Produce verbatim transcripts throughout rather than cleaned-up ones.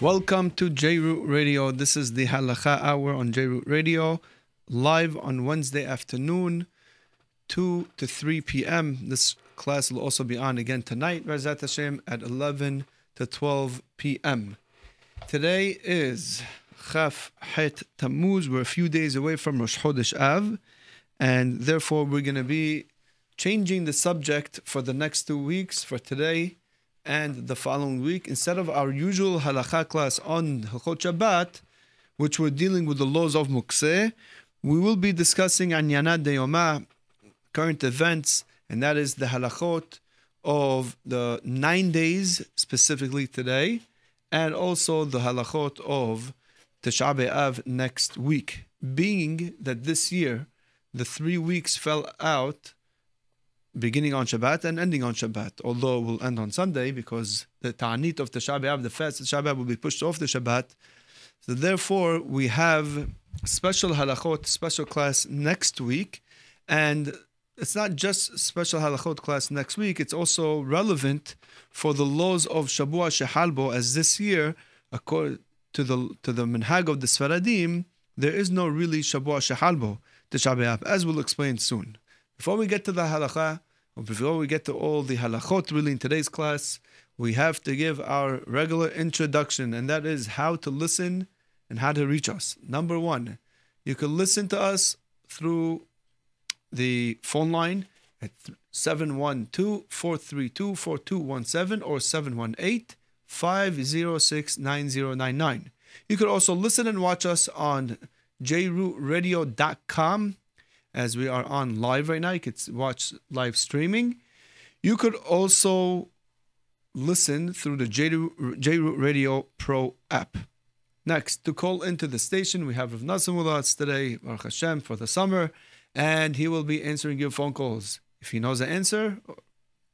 Welcome to J-Root Radio. This is the Halakha Hour on J-Root Radio, live on Wednesday afternoon, two to three p.m. This class will also be on again tonight, Rezat Hashem, at eleven to twelve p.m. Today is Chaf Het Tammuz. We're a few days away from Rosh Chodesh Av, and therefore we're going to be changing the subject for the next two weeks, for today and the following week. Instead of our usual halakha class on Hilchot Shabbat, which we're dealing with the laws of Mukseh, we will be discussing Anyanat Deyomah, current events, and that is the Halakhot of the nine days, specifically today, and also the Halakhot of Tisha B'Av next week. Being that this year, the three weeks fell out beginning on Shabbat and ending on Shabbat, although it will end on Sunday because the ta'anit of Tisha B'Av, the fast of Tisha B'Av, will be pushed off the Shabbat. So therefore, we have special halachot, special class next week. And it's not just special halachot class next week, it's also relevant for the laws of Shavua Shechal Bo, as this year, according to the to the Minhag of the Sfaradim, there is no really Shavua Shechal Bo, Tisha B'Av, as we'll explain soon. Before we get to the halakha, or before we get to all the halachot really in today's class, we have to give our regular introduction, and that is how to listen and how to reach us. Number one, you can listen to us through the phone line at seven one two, four three two, four two one seven or seven one eight, five zero six, nine zero nine nine. You could also listen and watch us on j root radio dot com. As we are on live right now, you could watch live streaming. You could also listen through the J-Root Radio Pro app. Next, to call into the station, we have Rav Nassim with us today, Baruch Hashem, for the summer, and he will be answering your phone calls. If he knows the answer,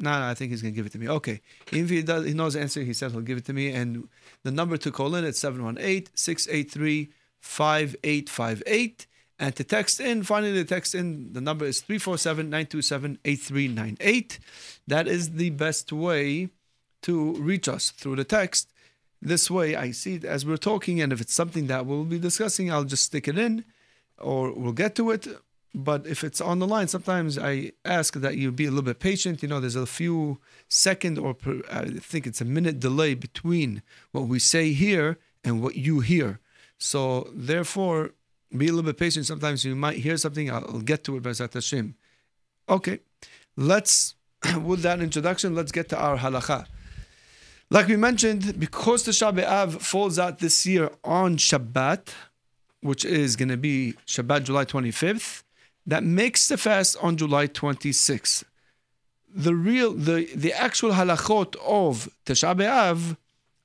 no, no, I think he's going to give it to me. Okay, if he, does, he knows the answer, he said he'll give it to me. And the number to call in is seven one eight, six eight three, five eight five eight. And to text in, finally to text in, the number is three four seven, nine two seven, eight three nine eight. That is the best way to reach us, through the text. This way, I see it as we're talking, and if it's something that we'll be discussing, I'll just stick it in, or we'll get to it. But if it's on the line, sometimes I ask that you be a little bit patient. You know, there's a few second, or per, I think it's a minute delay between what we say here and what you hear. So therefore, be a little bit patient. Sometimes you might hear something. I'll get to it, B'ezrat Hashem. Okay, let's, with that introduction, let's get to our halakha. Like we mentioned, because Tisha B'Av falls out this year on Shabbat, which is going to be Shabbat, July twenty-fifth, that makes the fast on July twenty-sixth. The real, the, the actual halachot of Tisha B'Av,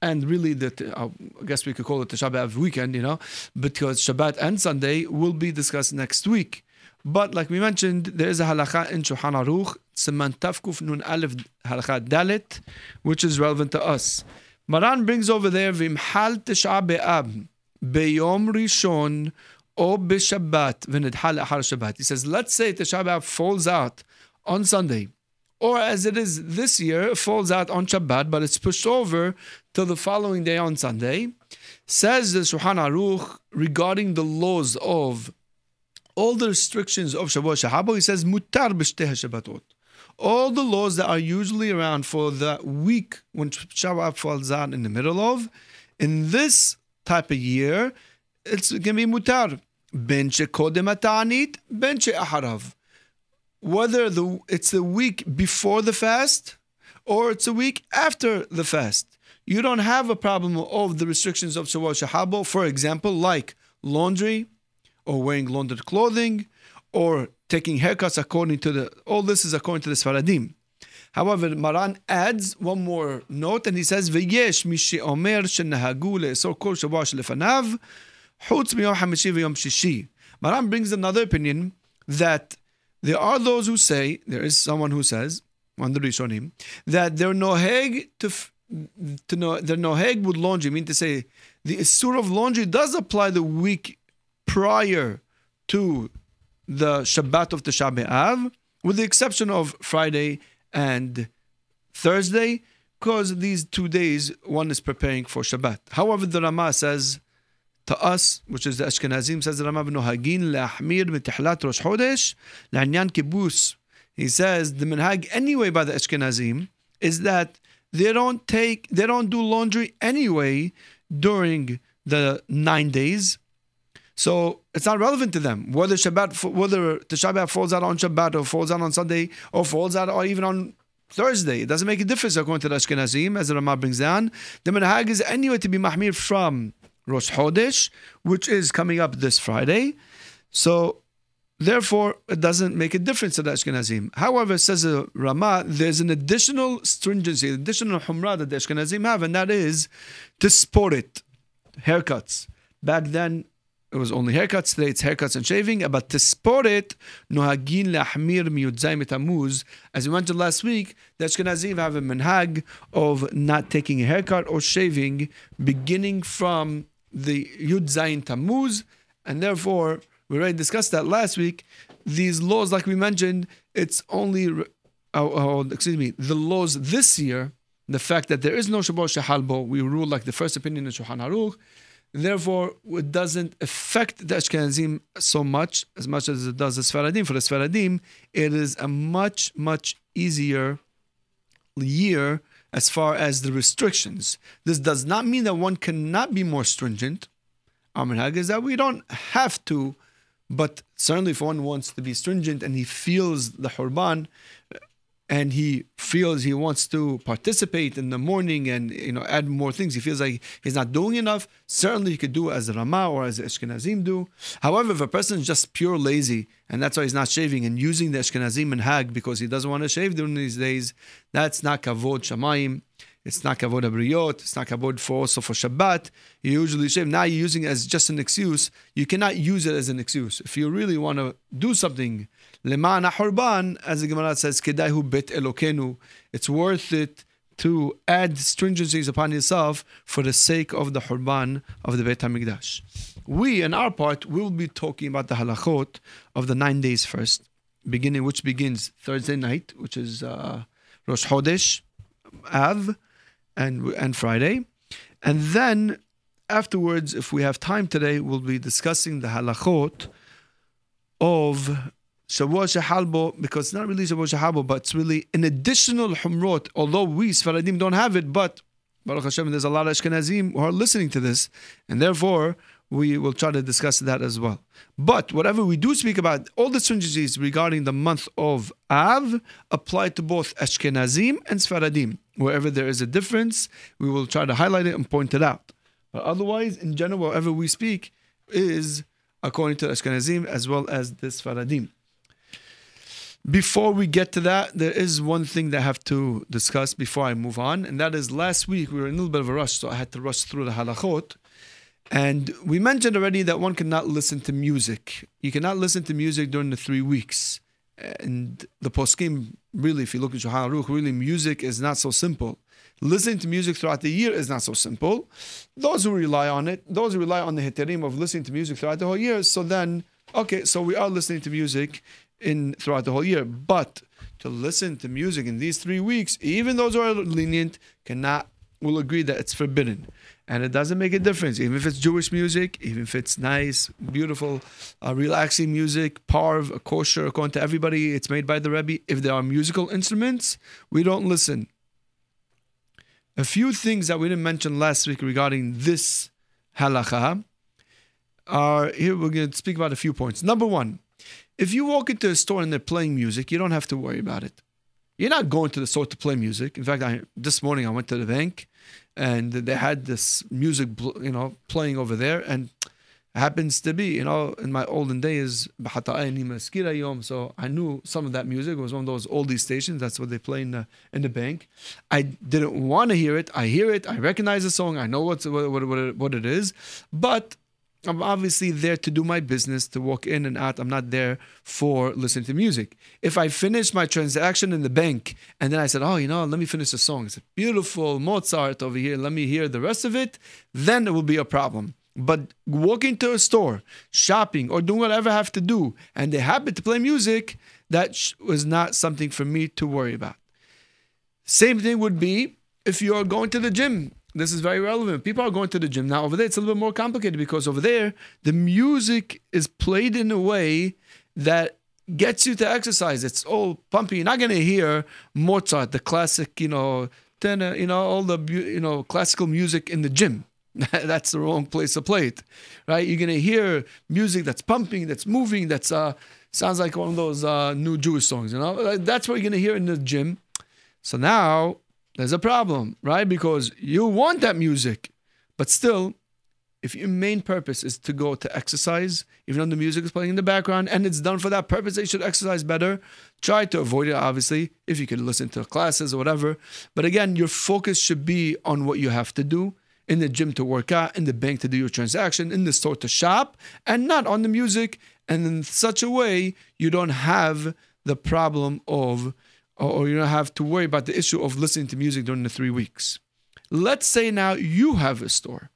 and really, that I guess we could call it the Tisha B'Av weekend, you know, because Shabbat and Sunday will be discussed next week. But like we mentioned, there is a halakha in Shulchan Aruch, Siman Tafkuf Nun Aleph Halakha Dalet, which is relevant to us. Maran brings over there, V'imhal Tisha B'Av B'yom Rishon O B'Shabbat V'nidhal Ahar Shabbat. He says, let's say Tisha B'Av falls out on Sunday, or as it is this year, it falls out on Shabbat, but it's pushed over till the following day on Sunday. Says the Shulchan Aruch regarding the laws of all the restrictions of Shavua Shechal Bo, he says, Mutar b'shtei ha-Shabbatot. All the laws that are usually around for the week when Shabbat falls out in the middle of, in this type of year, it's going to be Mutar. Ben shekodem ha-ta'anit, ben she'aharav. Whether the it's the week before the fast or it's a week after the fast, you don't have a problem of the restrictions of Shavua Shechal Bo. For example, like laundry, or wearing laundered clothing, or taking haircuts according to the all this is according to the Sfaradim. However, Maran adds one more note, and he says, "V'yesh mishi omer shenahagu le'esor kol shavua shelefanav chutz miyom hamishi v'yom shishi." Maran brings another opinion that there are those who say, there is someone who says, on the Rishonim, that they're noheg to, to no, they're noheg with laundry, mean to say, the Isur of laundry does apply the week prior to the Shabbat of Tisha B'Av, with the exception of Friday and Thursday, because these two days, one is preparing for Shabbat. However, the Ramah says to us, which is the Ashkenazim, says the Ramah ibn Hagin, La'ahmir mitihlat Rosh Chodesh, la'anyan kibus. He says the Minhag anyway by the Ashkenazim is that they don't take, they don't do laundry anyway during the nine days. So it's not relevant to them whether Shabbat, whether Tisha B'Av falls out on Shabbat or falls out on Sunday or falls out or even on Thursday. It doesn't make a difference according to the Ashkenazim, as the Ramah brings down. The Minhag is anyway to be mahmir from Rosh Hodesh, which is coming up this Friday. So therefore, it doesn't make a difference to the Ashkenazim. However, says the Ramah, there's an additional stringency, additional humra that the Ashkenazim have, and that is tisporit, haircuts. Back then, it was only haircuts. Today, it's haircuts and shaving. But tisporit, nohagin la'ahmir miyudzai mitamuz. As we mentioned last week, the Ashkenazim have a minhag of not taking a haircut or shaving beginning from the Yudzayin Tammuz, and therefore, we already discussed that last week. These laws, like we mentioned, it's only, oh, oh, excuse me, the laws this year, the fact that there is no Shavua Shechal Bo, we rule like the first opinion in Shulchan Aruch. Therefore, it doesn't affect the Ashkenazim so much, as much as it does the Sfaradim. For the Sfaradim, it is a much, much easier year as far as the restrictions. This does not mean that one cannot be more stringent. Our minhag is that we don't have to, but certainly if one wants to be stringent and he feels the Hurban and he feels he wants to participate in the morning and, you know, add more things, he feels like he's not doing enough, certainly he could do as the Ramah or as the Ashkenazim do. However, if a person is just pure lazy and that's why he's not shaving and using the Ashkenazim and hag because he doesn't want to shave during these days, that's not kavod shamayim. It's not kavod abriyot. It's not kavod for also for Shabbat. You usually shave. Now you're using it as just an excuse. You cannot use it as an excuse. If you really want to do something, lema'ana hurban, as the Gemara says, kedaihu bet elokenu. It's worth it to add stringencies upon yourself for the sake of the hurban of the Beit HaMikdash. We, in our part, will be talking about the halakhot of the nine days first, beginning which begins Thursday night, which is uh, Rosh Chodesh Av, and and Friday. And then afterwards, if we have time today, we'll be discussing the halachot of Shavua Shechal Bo, because it's not really Shavua Shechal Bo, but it's really an additional humrot, although we, Sfaradim, don't have it, but Baruch Hashem, there's a lot of Ashkenazim who are listening to this, and therefore, we will try to discuss that as well. But whatever we do speak about, all the stringencies regarding the month of Av apply to both Ashkenazim and Sfaradim. Wherever there is a difference, we will try to highlight it and point it out. But otherwise, in general, whatever we speak is according to Ashkenazim as well as the Sfaradim. Before we get to that, there is one thing that I have to discuss before I move on, and that is last week we were in a little bit of a rush, so I had to rush through the halachot. And we mentioned already that one cannot listen to music. You cannot listen to music during the three weeks. And the poskim, really, if you look at Shulchan Aruch, really music is not so simple. Listening to music throughout the year is not so simple. Those who rely on it, those who rely on the heterim of listening to music throughout the whole year, so then, okay, so we are listening to music in throughout the whole year. But to listen to music in these three weeks, even those who are lenient cannot, will agree that it's forbidden. And it doesn't make a difference, even if it's Jewish music, even if it's nice, beautiful, uh, relaxing music, parv, kosher, according to everybody, it's made by the Rebbe. If there are musical instruments, we don't listen. A few things that we didn't mention last week regarding this halakha are, here we're going to speak about a few points. Number one, if you walk into a store and they're playing music, you don't have to worry about it. You're not going to the store to play music. In fact, I, this morning I went to the bank and they had this music, you know, playing over there. And it happens to be, you know, in my olden days, so I knew some of that music. It was one of those oldie stations. That's what they play in the, in the bank. I didn't want to hear it. I hear it. I recognize the song. I know what's, what, what, what, what it is. But I'm obviously there to do my business, to walk in and out. I'm not there for listening to music. If I finish my transaction in the bank and then I said, oh, you know, let me finish the song. It's a beautiful Mozart over here. Let me hear the rest of it. Then it will be a problem. But walking to a store, shopping, or doing whatever I have to do, and they happen to play music, that was not something for me to worry about. Same thing would be if you're going to the gym. This is very relevant. People are going to the gym. Now, over there, it's a little bit more complicated because over there, the music is played in a way that gets you to exercise. It's all pumpy. You're not going to hear Mozart, the classic, you know, tenor, you know, all the, you know, classical music in the gym. That's the wrong place to play it, right? You're going to hear music that's pumping, that's moving, that's uh, sounds like one of those uh, new Jewish songs, you know? That's what you're going to hear in the gym. So now there's a problem, right? Because you want that music, but still, if your main purpose is to go to exercise, even though the music is playing in the background and it's done for that purpose, they should exercise better. Try to avoid it, obviously, if you can listen to classes or whatever. But again, your focus should be on what you have to do. In the gym to work out, in the bank to do your transaction, in the store to shop, and not on the music, and in such a way you don't have the problem of, or you don't have to worry about the issue of listening to music during the three weeks. Let's say now you have a store.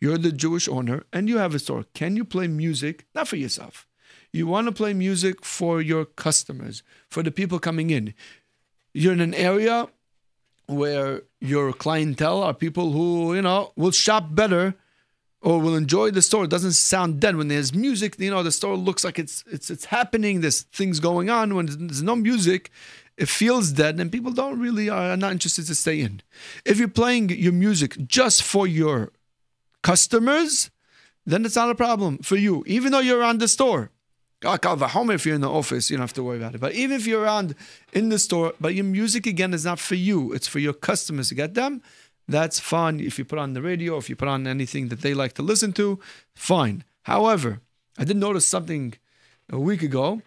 You're the Jewish owner, and you have a store. Can you play music? Not for yourself. You want to play music for your customers, for the people coming in. You're in an area where your clientele are people who, you know, will shop better or will enjoy the store. It doesn't sound dead. When there's music, you know, the store looks like it's it's it's happening. There's things going on. When there's no music, it feels dead, and people don't really are not interested to stay in. If you're playing your music just for your customers, then it's not a problem for you, even though you're around the store. If you're in the office, you don't have to worry about it. But even if you're around in the store, but your music, again, is not for you. It's for your customers to get them. That's fine. If you put on the radio, if you put on anything that they like to listen to, fine. However, I did notice something a week ago,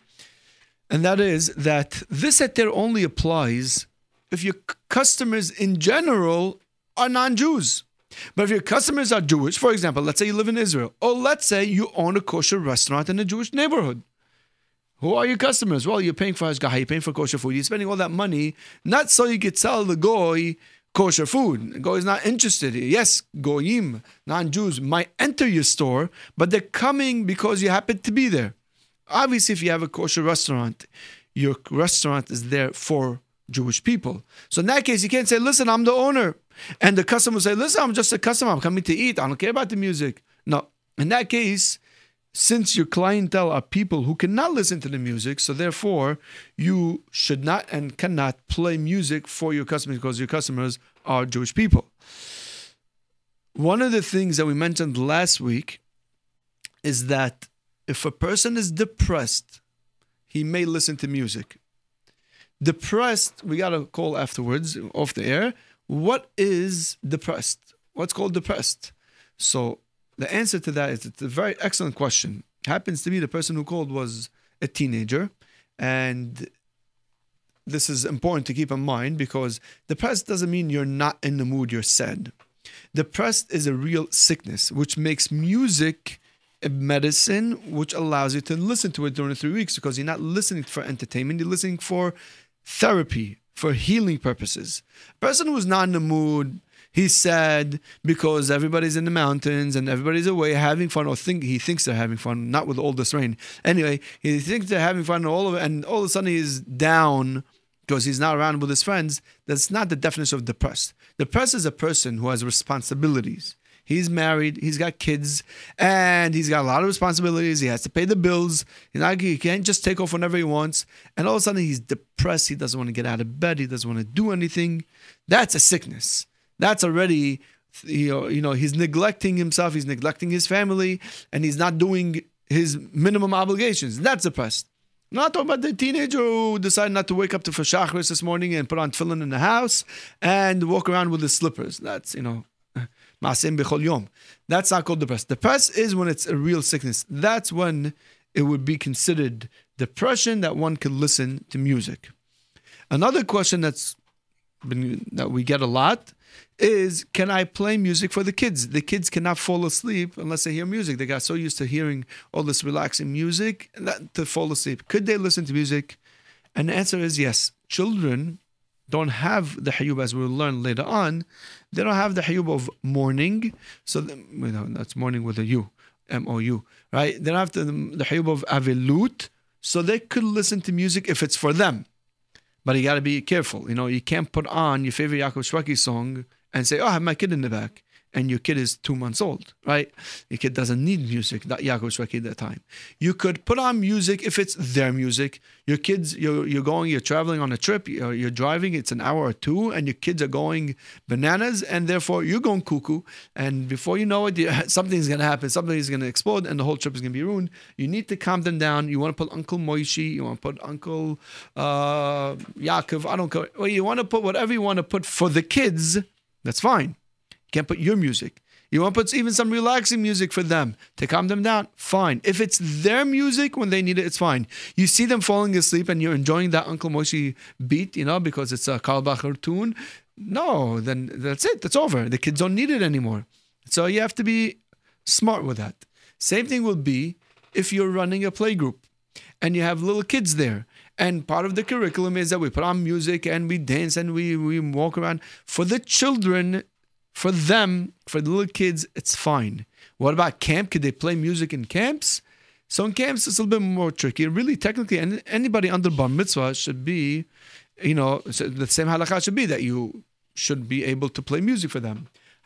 and that is that this heter only applies if your customers in general are non-Jews. But if your customers are Jewish, for example, let's say you live in Israel, or let's say you own a kosher restaurant in a Jewish neighborhood. Who are your customers? Well, you're paying for hashgacha, you're paying for kosher food, you're spending all that money, not so you could sell the goy kosher food. The goy is not interested. Yes, goyim, non-Jews, might enter your store, but they're coming because you happen to be there. Obviously, if you have a kosher restaurant, your restaurant is there for Jewish people. So in that case, you can't say, listen, I'm the owner. And the customer will say, listen, I'm just a customer. I'm coming to eat. I don't care about the music. No. In that case, since your clientele are people who cannot listen to the music, so therefore, you should not and cannot play music for your customers because your customers are Jewish people. One of the things that we mentioned last week is that if a person is depressed, he may listen to music. Depressed, we got a call afterwards, off the air. What is depressed? What's called depressed? So the answer to that is, it's a very excellent question. Happens to be the person who called was a teenager. And this is important to keep in mind because depressed doesn't mean you're not in the mood, you're sad. Depressed is a real sickness, which makes music a medicine, which allows you to listen to it during the three weeks because you're not listening for entertainment, you're listening for therapy, for healing purposes. A person who's not in the mood, he's sad because everybody's in the mountains and everybody's away having fun, or think he thinks they're having fun, not with all this rain. Anyway, he thinks they're having fun, all of, and all of a sudden he's down because he's not around with his friends. That's not the definition of depressed. Depressed is a person who has responsibilities. He's married, he's got kids, and he's got a lot of responsibilities. He has to pay the bills. He's not, he can't just take off whenever he wants. And all of a sudden, he's depressed. He doesn't want to get out of bed. He doesn't want to do anything. That's a sickness. That's already, you know, you know, he's neglecting himself. He's neglecting his family, and he's not doing his minimum obligations. That's depressed. I'm not talking about the teenager who decided not to wake up to for shacharis this morning and put on tefillin in the house and walk around with his slippers. That's, you know, that's not called depressed. Depressed is when it's a real sickness. That's when it would be considered depression, that one can listen to music. Another question that's been, that we get a lot is, can I play music for the kids? The kids cannot fall asleep unless they hear music. They got so used to hearing all this relaxing music that to fall asleep. Could they listen to music? And the answer is yes. Children don't have the hayub, as we'll learn later on. They don't have the hayub of mourning. So the, you know, that's mourning with a U, M O U, right? They don't have the, the hayub of avilut. So they could listen to music if it's for them. But you got to be careful. You know, you can't put on your favorite Yaakov Shwaki song and say, oh, I have my kid in the back. And your kid is two months old, right? Your kid doesn't need music, that Yaakov Shwaki at that time. You could put on music if it's their music. Your kids, you're, you're going, you're traveling on a trip, you're, you're driving, it's an hour or two, and your kids are going bananas, and therefore you're going cuckoo. And before you know it, something's going to happen, something's going to explode, and the whole trip is going to be ruined. You need to calm them down. You want to put Uncle Moishy, you want to put Uncle uh, Yaakov, I don't care. Well, you want to put whatever you want to put for the kids, that's fine. Can't put your music. You want to put even some relaxing music for them to calm them down? Fine. If it's their music when they need it, it's fine. You see them falling asleep and you're enjoying that Uncle Moishy beat, you know, because it's a Kallah tune. No, then that's it. That's over. The kids don't need it anymore. So you have to be smart with that. Same thing will be if you're running a play group and you have little kids there. And part of the curriculum is that we put on music and we dance and we, we walk around. For the children, For them, for the little kids, it's fine. What about camp? Could they play music in camps? So in camps, it's a little bit more tricky. Really, technically, anybody under bar mitzvah should be, you know, the same halakha should be that you should be able to play music for them.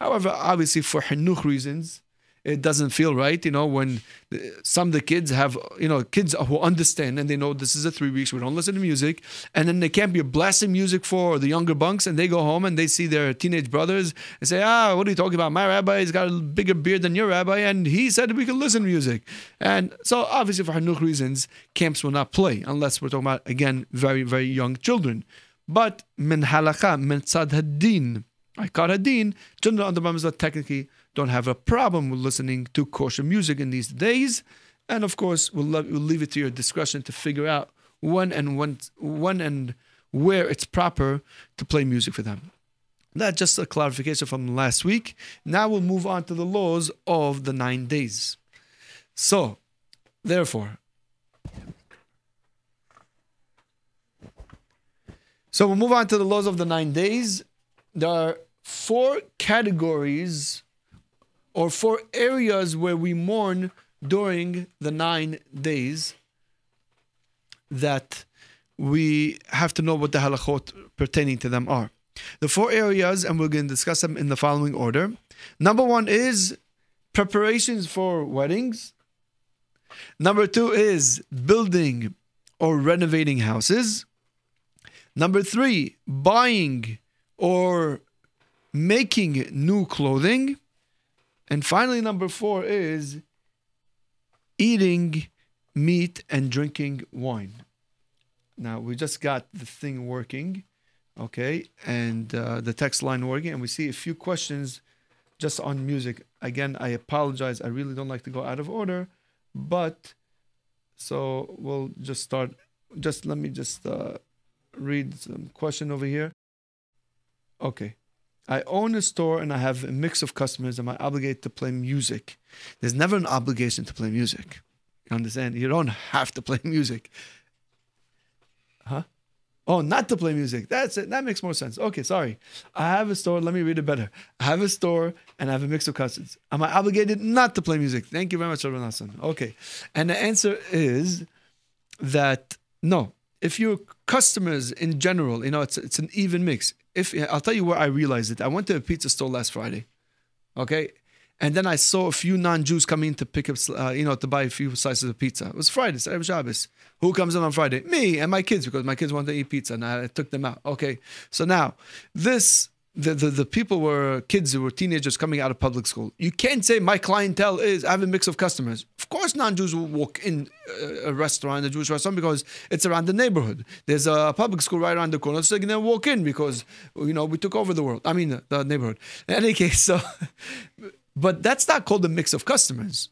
However, obviously, for chinuch reasons, it doesn't feel right, you know, when some of the kids have, you know, kids who understand and they know this is a three weeks, we don't listen to music, and then they can't be blasting music for the younger bunks, and they go home and they see their teenage brothers and say, ah, what are you talking about? My rabbi has got a bigger beard than your rabbi, and he said we can listen to music. And so obviously for Hanukkah reasons, camps will not play, unless we're talking about, again, very, very young children. But min halakha, min tzad haddin, ikar haddin, children under bar mitzvah technically don't have a problem with listening to kosher music in these days. And of course, we'll, love, we'll leave it to your discretion to figure out when and when, when and where it's proper to play music for them. That's just a clarification from last week. Now we'll move on to the laws of the nine days. So, therefore, so we'll move on to the laws of the nine days. There are four categories or four areas where we mourn during the nine days that we have to know what the halachot pertaining to them are. The four areas, and we're going to discuss them in the following order. Number one is preparations for weddings. Number two is building or renovating houses. Number three, buying or making new clothing. And finally, number four is eating meat and drinking wine. Now, we just got the thing working, okay, and uh, the text line working, and we see a few questions just on music. Again, I apologize. I really don't like to go out of order, but so we'll just start. Just let me just uh, read some question over here. Okay. I own a store and I have a mix of customers. Am I obligated to play music? There's never an obligation to play music. You understand? You don't have to play music. Huh? Oh, not to play music. That's it. That makes more sense. Okay, sorry. I have a store. Let me read it better. I have a store and I have a mix of customers. Am I obligated not to play music? Thank you very much, Rabbi Hassan. Okay. And the answer is that no. If your customers in general, you know, it's it's an even mix. If I'll tell you where I realized it. I went to a pizza store last Friday, okay? And then I saw a few non-Jews coming to pick up, uh, you know, to buy a few slices of pizza. It was Friday, Saturday, Shabbos. Who comes in on Friday? Me and my kids, because my kids wanted to eat pizza, and I took them out. Okay, so now, this, the, the, the people were kids who were teenagers coming out of public school. You can't say my clientele is, I have a mix of customers. Of course non-Jews will walk in a restaurant, a Jewish restaurant, because it's around the neighborhood. There's a public school right around the corner, so they're going to walk in because, you know, we took over the world. I mean, the neighborhood. In any case, so, but that's not called a mix of customers.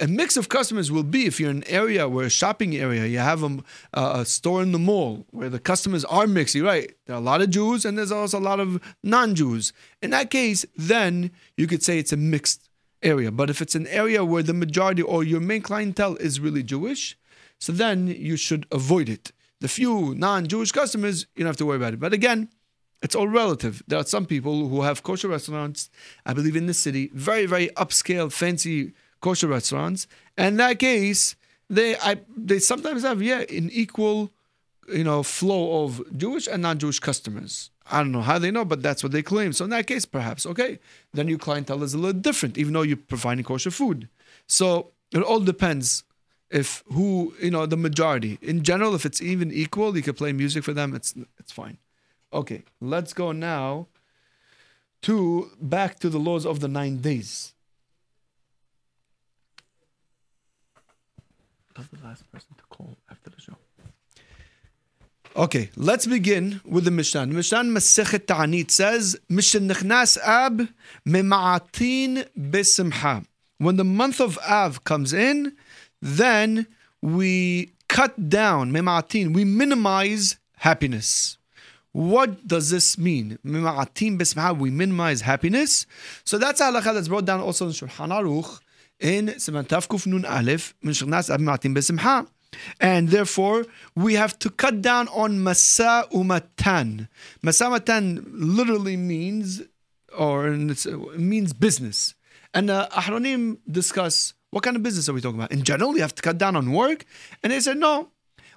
A mix of customers will be if you're in an area where a shopping area, you have a, a store in the mall where the customers are mixed, you're right? There are a lot of Jews and there's also a lot of non-Jews. In that case, then you could say it's a mixed area. But if it's an area where the majority or your main clientele is really Jewish, so then you should avoid it. The few non-Jewish customers, you don't have to worry about it. But again, it's all relative. There are some people who have kosher restaurants, I believe in the city, very, very upscale, fancy kosher restaurants. In that case, they I, they sometimes have, yeah, an equal you know, flow of Jewish and non-Jewish customers. I don't know how they know, but that's what they claim. So in that case, perhaps, okay, then your clientele is a little different, even though you're providing kosher food. So it all depends if who, you know, the majority. In general, if it's even equal, you can play music for them, it's it's fine. Okay, let's go now to back to the laws of the nine days. That's the last person to call after the show. Okay, let's begin with the Mishnah. Mishnah Masechet Ta'anit says, "Mishenichnas Ab Mematin Besimcha." When the month of Av comes in, then we cut down Mematin. We minimize happiness. What does this mean? Mematin Besimcha. We minimize happiness. So that's a halakha that's brought down also in Shulchan Aruch in Siman Tavkuf Nun Aleph. Mishenichnas Ab Mematin Besimcha. And therefore, we have to cut down on masa umatan. Masa umatan literally means, or it means business. And uh, Aharonim discuss what kind of business are we talking about. In general, you have to cut down on work. And they said no.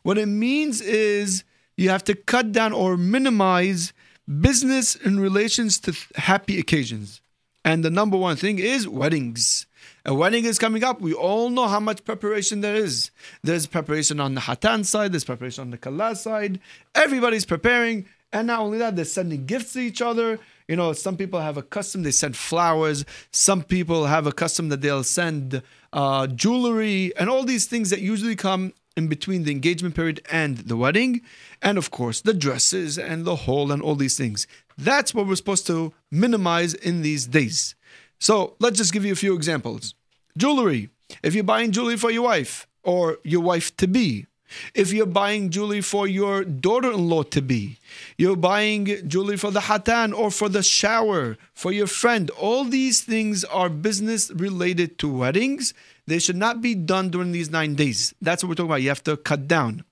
What it means is you have to cut down or minimize business in relations to happy occasions. And the number one thing is weddings. A wedding is coming up. We all know how much preparation there is. There's preparation on the hatan side. There's preparation on the kallah side. Everybody's preparing. And not only that, they're sending gifts to each other. You know, some people have a custom. They send flowers. Some people have a custom that they'll send uh, jewelry. And all these things that usually come in between the engagement period and the wedding. And of course, the dresses and the hall and all these things. That's what we're supposed to minimize in these days. So let's just give you a few examples. Jewelry. If you're buying jewelry for your wife or your wife-to-be, if you're buying jewelry for your daughter-in-law-to-be, you're buying jewelry for the hatan or for the shower, for your friend, all these things are business related to weddings. They should not be done during these nine days. That's what we're talking about. You have to cut down.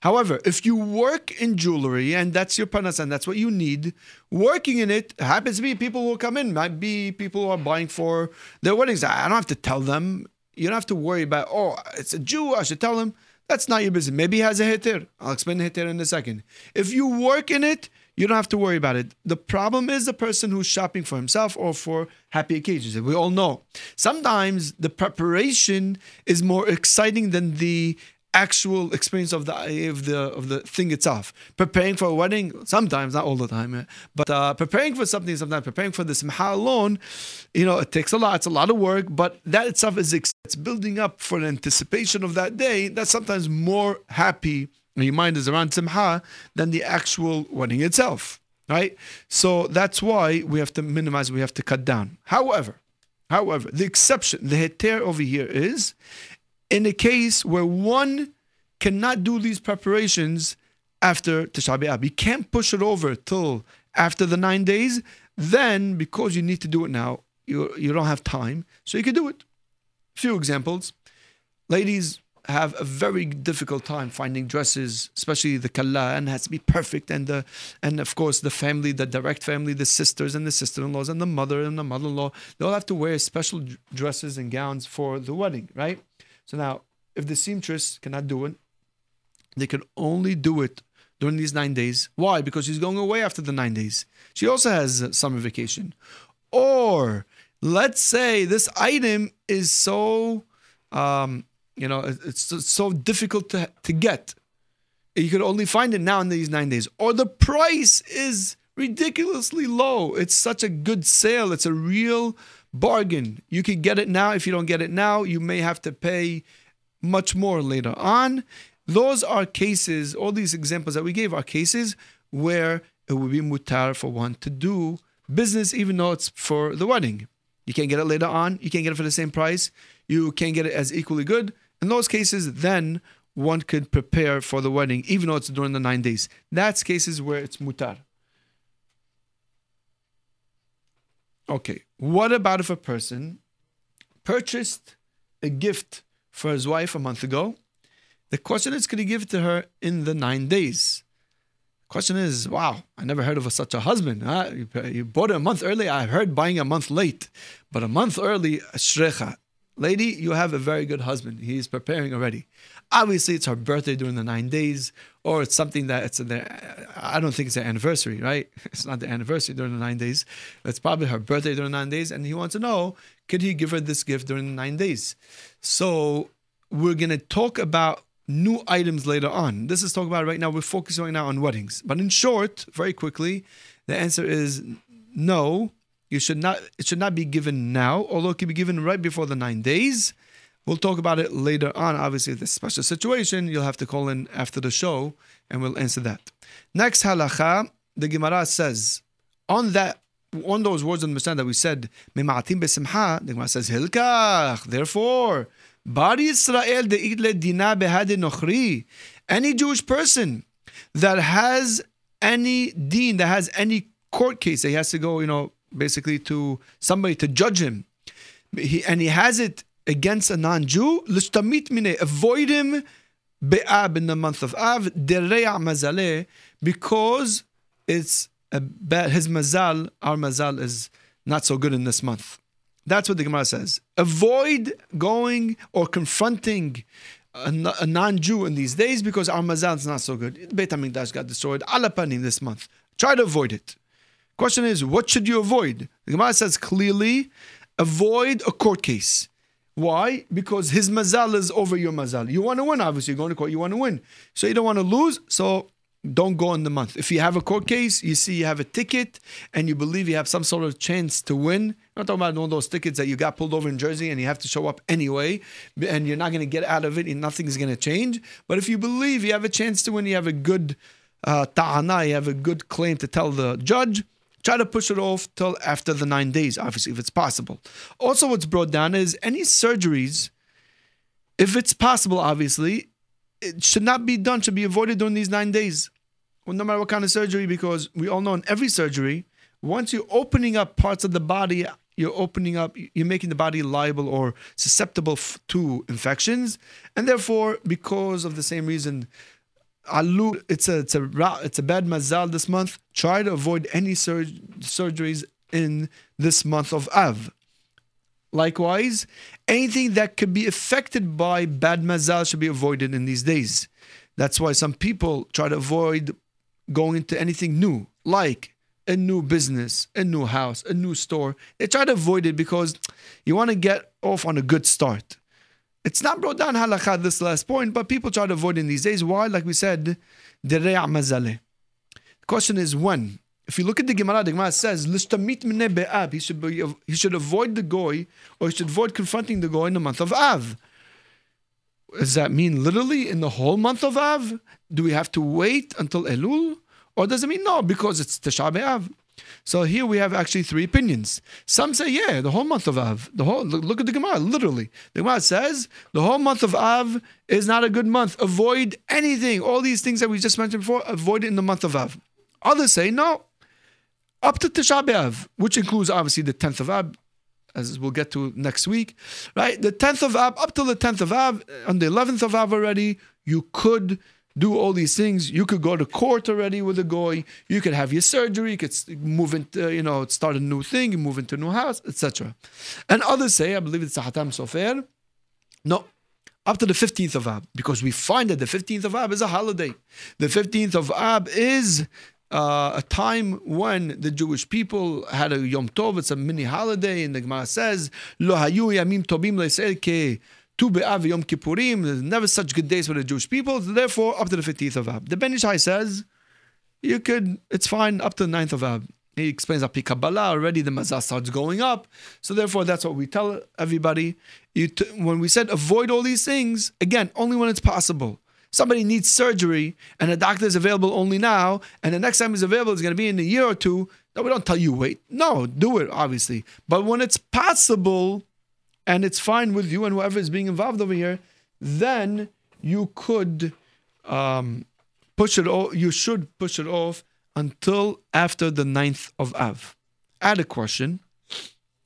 However, if you work in jewelry and that's your parnasa and that's what you need, working in it happens to be people who come in, might be people who are buying for their weddings. I don't have to tell them. You don't have to worry about, oh, it's a Jew, I should tell them. That's not your business. Maybe he has a heter. I'll explain the heter in a second. If you work in it, you don't have to worry about it. The problem is the person who's shopping for himself or for happy occasions. We all know. Sometimes the preparation is more exciting than the actual experience of the of the of the thing itself. Preparing for a wedding, sometimes, not all the time, but uh, preparing for something, sometimes preparing for the simha alone, you know, it takes a lot. It's a lot of work, but that itself is it's building up for an anticipation of that day. That's sometimes more happy. And your mind is around simha than the actual wedding itself, right? So that's why we have to minimize. We have to cut down. However, however, the exception, the heter over here is, in a case where one cannot do these preparations after Tisha B'Av, you can't push it over till after the nine days, then because you need to do it now, you, you don't have time, so you can do it. A few examples. Ladies have a very difficult time finding dresses, especially the kallah, and it has to be perfect, and the and of course the family, the direct family, the sisters and the sister-in-laws and the mother and the mother-in-law, they all have to wear special dresses and gowns for the wedding, right? So now, if the seamstress cannot do it, they can only do it during these nine days. Why? Because she's going away after the nine days. She also has summer vacation. Or, let's say this item is so, um, you know, it's so difficult to, to get. You can only find it now in these nine days. Or the price is ridiculously low. It's such a good sale. It's a real bargain. You can get it now. If you don't get it now, you may have to pay much more later on. Those are cases, all these examples that we gave are cases where it would be mutar for one to do business, even though it's for the wedding. You can't get it later on. You can't get it for the same price. You can't get it as equally good. In those cases, then one could prepare for the wedding, even though it's during the nine days. That's cases where it's mutar. Okay, what about if a person purchased a gift for his wife a month ago? The question is, could he give it to her in the nine days? The question is, wow, I never heard of a, such a husband. Huh? You, you bought it a month early. I heard buying a month late. But a month early, shrecha. Lady, you have a very good husband. He's preparing already. Obviously, it's her birthday during the nine days, or it's something that it's their, I don't think it's their anniversary, right? It's not the anniversary during the nine days. It's probably her birthday during the nine days, and he wants to know, could he give her this gift during the nine days? So we're going to talk about new items later on. This is talking about right now. We're focusing right now on weddings. But in short, very quickly, the answer is no. You should not. It should not be given now, although it can be given right before the nine days. We'll talk about it later on. Obviously, this special situation, you'll have to call in after the show, and we'll answer that. Next halacha, the Gemara says, on that, on those words in the Mishnah that we said, Mematin Besimcha, the Gemara says, Hilkach, therefore, bar Yisrael de'id le dina behade nochri. Any Jewish person that has any deen, that has any court case, that he has to go, you know, basically to somebody to judge him, he, and he has it against a non-Jew, avoid him be'ab in the month of Av, because it's a bad, his mazal, our mazal is not so good in this month. That's what the Gemara says. Avoid going or confronting a, a non-Jew in these days because our mazal is not so good. Beit HaMikdash got destroyed, alapanim this month. Try to avoid it. Question is, what should you avoid? The Gemara says clearly, avoid a court case. Why? Because his mazal is over your mazal. You want to win, obviously. You're going to court, you want to win. So you don't want to lose, so don't go in the month. If you have a court case, you see you have a ticket, and you believe you have some sort of chance to win. I'm not talking about one of those tickets that you got pulled over in Jersey and you have to show up anyway, and you're not going to get out of it, and nothing's going to change. But if you believe you have a chance to win, you have a good uh, ta'ana, you have a good claim to tell the judge, try to push it off till after the nine days, obviously, if it's possible. Also, what's brought down is any surgeries, if it's possible, obviously, it should not be done, should be avoided during these nine days. Well, no matter what kind of surgery, because we all know in every surgery, once you're opening up parts of the body, you're opening up, you're making the body liable or susceptible to infections. And therefore, because of the same reason, It's a, it's a it's a bad mazal this month. Try to avoid any sur- surgeries in this month of Av. Likewise, anything that could be affected by bad mazal should be avoided in these days. That's why some people try to avoid going into anything new, like a new business, a new house, a new store. They try to avoid it because you want to get off on a good start. It's not brought down halakha, this last point, but people try to avoid in these days. Why? Like we said, the question is when. If you look at the Gemara, the Gemara says, he should, be, he should avoid the goy, or he should avoid confronting the goy in the month of Av. Does that mean literally in the whole month of Av? Do we have to wait until Elul? Or does it mean no, because it's Tisha B'Av? So here we have actually three opinions. Some say, yeah, the whole month of Av. The whole look at the Gemara, literally. The Gemara says, the whole month of Av is not a good month. Avoid anything. All these things that we just mentioned before, avoid it in the month of Av. Others say, no, up to Tisha B'Av, which includes obviously the tenth of Ab, as we'll get to next week, right? The tenth of Ab, up till the tenth of Ab, on the eleventh of Av already, you could do all these things. You could go to court already with a goy. You could have your surgery. You could move into, you know, start a new thing. You move into a new house, et cetera. And others say, I believe it's a hatan sofer. No, up to the fifteenth of Ab, because we find that the fifteenth of Ab is a holiday. The fifteenth of Ab is uh, a time when the Jewish people had a Yom Tov. It's a mini holiday. And the Gemara says, Lo hayu yamim tobim le'israel ke Tu B'Av Yom Kippurim, there's never such good days for the Jewish people, therefore up to the fifteenth of Ab. The Ben Ish Hai says, you could, it's fine up to the ninth of Ab. He explains, Api Kabbalah, already the mazal starts going up, so therefore that's what we tell everybody. You t- when we said avoid all these things, again, only when it's possible. Somebody needs surgery, and a doctor is available only now, and the next time he's available is going to be in a year or two, then we don't tell you, wait. No, do it, obviously. But when it's possible, and it's fine with you and whoever is being involved over here, then you could um, push it off. You should push it off until after the ninth of Av. Add a question,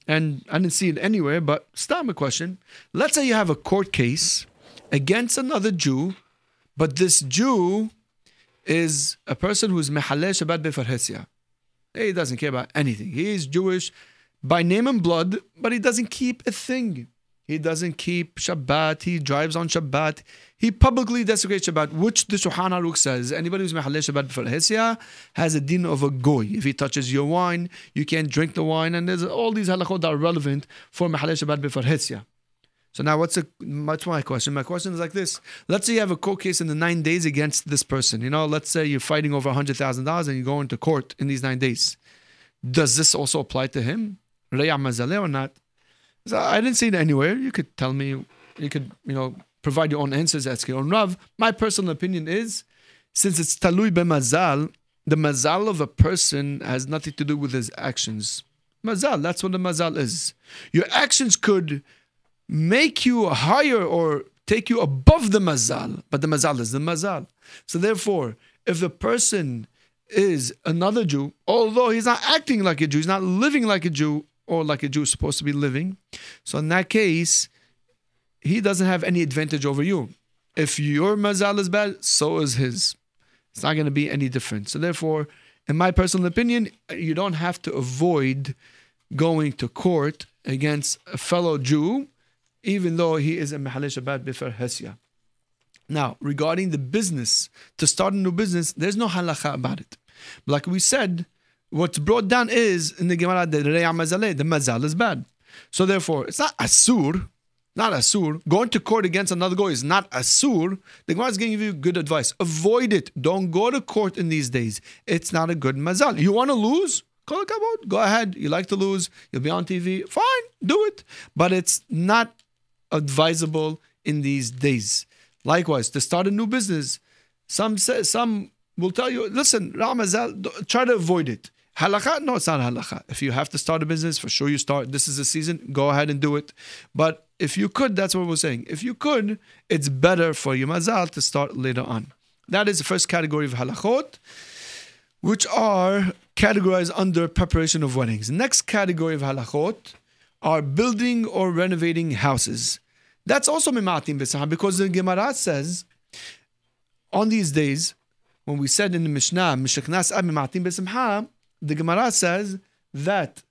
and I didn't see it anywhere, but stop a question. Let's say you have a court case against another Jew, but this Jew is a person who is mehaleh shabbat befarhesia. He doesn't care about anything. He is Jewish by name and blood, but he doesn't keep a thing. He doesn't keep Shabbat. He drives on Shabbat. He publicly desecrates Shabbat, which the Shulchan Aruch says. Anybody who's mechalel Shabbat before Hesya has a din of a goy. If he touches your wine, you can't drink the wine. And there's all these halachot that are relevant for mechalel Shabbat before Hesya. So now what's, a, what's my question? My question is like this. Let's say you have a court case in the nine days against this person. You know, let's say you're fighting over one hundred thousand dollars and you go into court in these nine days. Does this also apply to him? Reya mazaleh or not? So I didn't see it anywhere. You could tell me, you could, you know, provide your own answers, ask your own Rav. My personal opinion is, since it's talui b'mazal, the mazal of a person has nothing to do with his actions. Mazal, that's what the mazal is. Your actions could make you higher or take you above the mazal, but the mazal is the mazal. So therefore, if the person is another Jew, although he's not acting like a Jew, he's not living like a Jew, or like a Jew is supposed to be living. So in that case, he doesn't have any advantage over you. If your mazal is bad, so is his. It's not going to be any different. So therefore, in my personal opinion, you don't have to avoid going to court against a fellow Jew, even though he is a mechalel Shabbat before Hesya. Now, regarding the business, to start a new business, there's no halakha about it. Like we said, what's brought down is, in the Gemara, the Reya Mazaleh, the Mazal is bad. So therefore, it's not Asur, not Asur. Going to court against another goy is not Asur. The Gemara is giving you good advice. Avoid it. Don't go to court in these days. It's not a good Mazal. You want to lose? Kol Kavod. Go ahead. You like to lose. You'll be on T V. Fine. Do it. But it's not advisable in these days. Likewise, to start a new business, some say, some will tell you, listen, Reya Mazal, try to avoid it. Halakha? No, it's not halakha. If you have to start a business, for sure you start. This is the season. Go ahead and do it. But if you could, that's what we're saying. If you could, it's better for your mazal to start later on. That is the first category of halakhot, which are categorized under preparation of weddings. Next category of halakhot are building or renovating houses. That's also Mematin Besimcha, because the Gemara says, on these days, when we said in the Mishnah, Mishaknas Ab Mematin Besimcha, the Gemara says that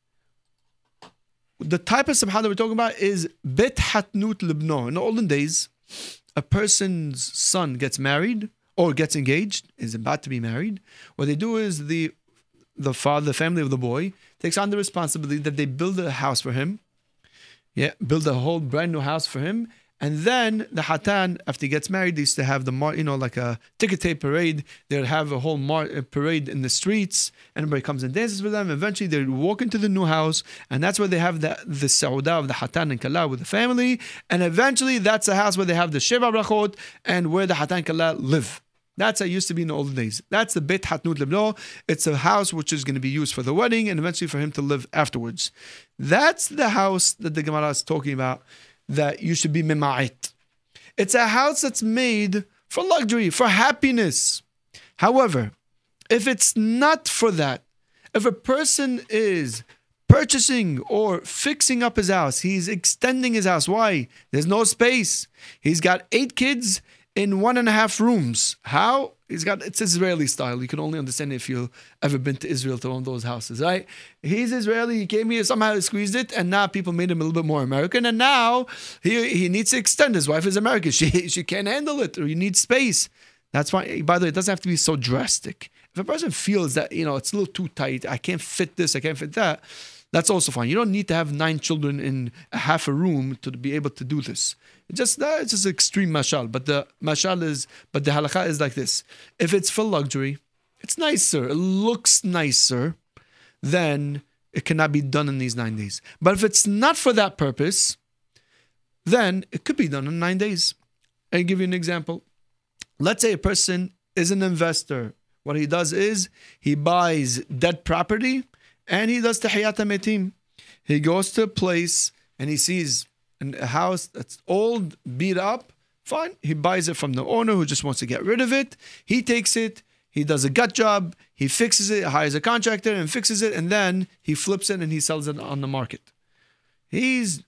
the type of simha that we're talking about is bet hatnut libno. In the olden days, a person's son gets married or gets engaged, is about to be married. What they do is the the father, the family of the boy, takes on the responsibility that they build a house for him, yeah, build a whole brand new house for him. And then the hatan, after he gets married, they used to have the, mar- you know, like a ticker tape parade. They'd have a whole mar- parade in the streets. Everybody comes and dances with them. Eventually, they'd walk into the new house. And that's where they have the, the saudah of the hatan and kallah with the family. And eventually, that's the house where they have the sheva brachot and where the hatan and kallah live. That's how it used to be in the old days. That's the Beit HaTnut Lebno. It's a house which is going to be used for the wedding and eventually for him to live afterwards. That's the house that the Gemara is talking about, that you should be mema'it. It's a house that's made for luxury, for happiness. However, if it's not for that, if a person is purchasing or fixing up his house, he's extending his house. Why? There's no space. He's got eight kids in one and a half rooms. How? He's got, it's Israeli style. You can only understand if you've ever been to Israel, to one of those houses, right? He's Israeli. He came here, somehow he squeezed it, and now people made him a little bit more American, and now he he needs to extend. His wife is American. She, she can't handle it, or you need space. That's why, by the way, it doesn't have to be so drastic. If a person feels that, you know, it's a little too tight, I can't fit this, I can't fit that, that's also fine. You don't need to have nine children in a half a room to be able to do this. It's just that it's just extreme mashal. But the mashal is, but the halakha is like this. If it's for luxury, it's nicer. It looks nicer. Then it cannot be done in these nine days. But if it's not for that purpose, then it could be done in nine days. I'll give you an example. Let's say a person is an investor. What he does is he buys dead property, and he does tahiyat hametim. He goes to a place and he sees a house that's old, beat up. Fine. He buys it from the owner who just wants to get rid of it. He takes it. He does a gut job. He fixes it, hires a contractor and fixes it. And then he flips it and he sells it on the market. He's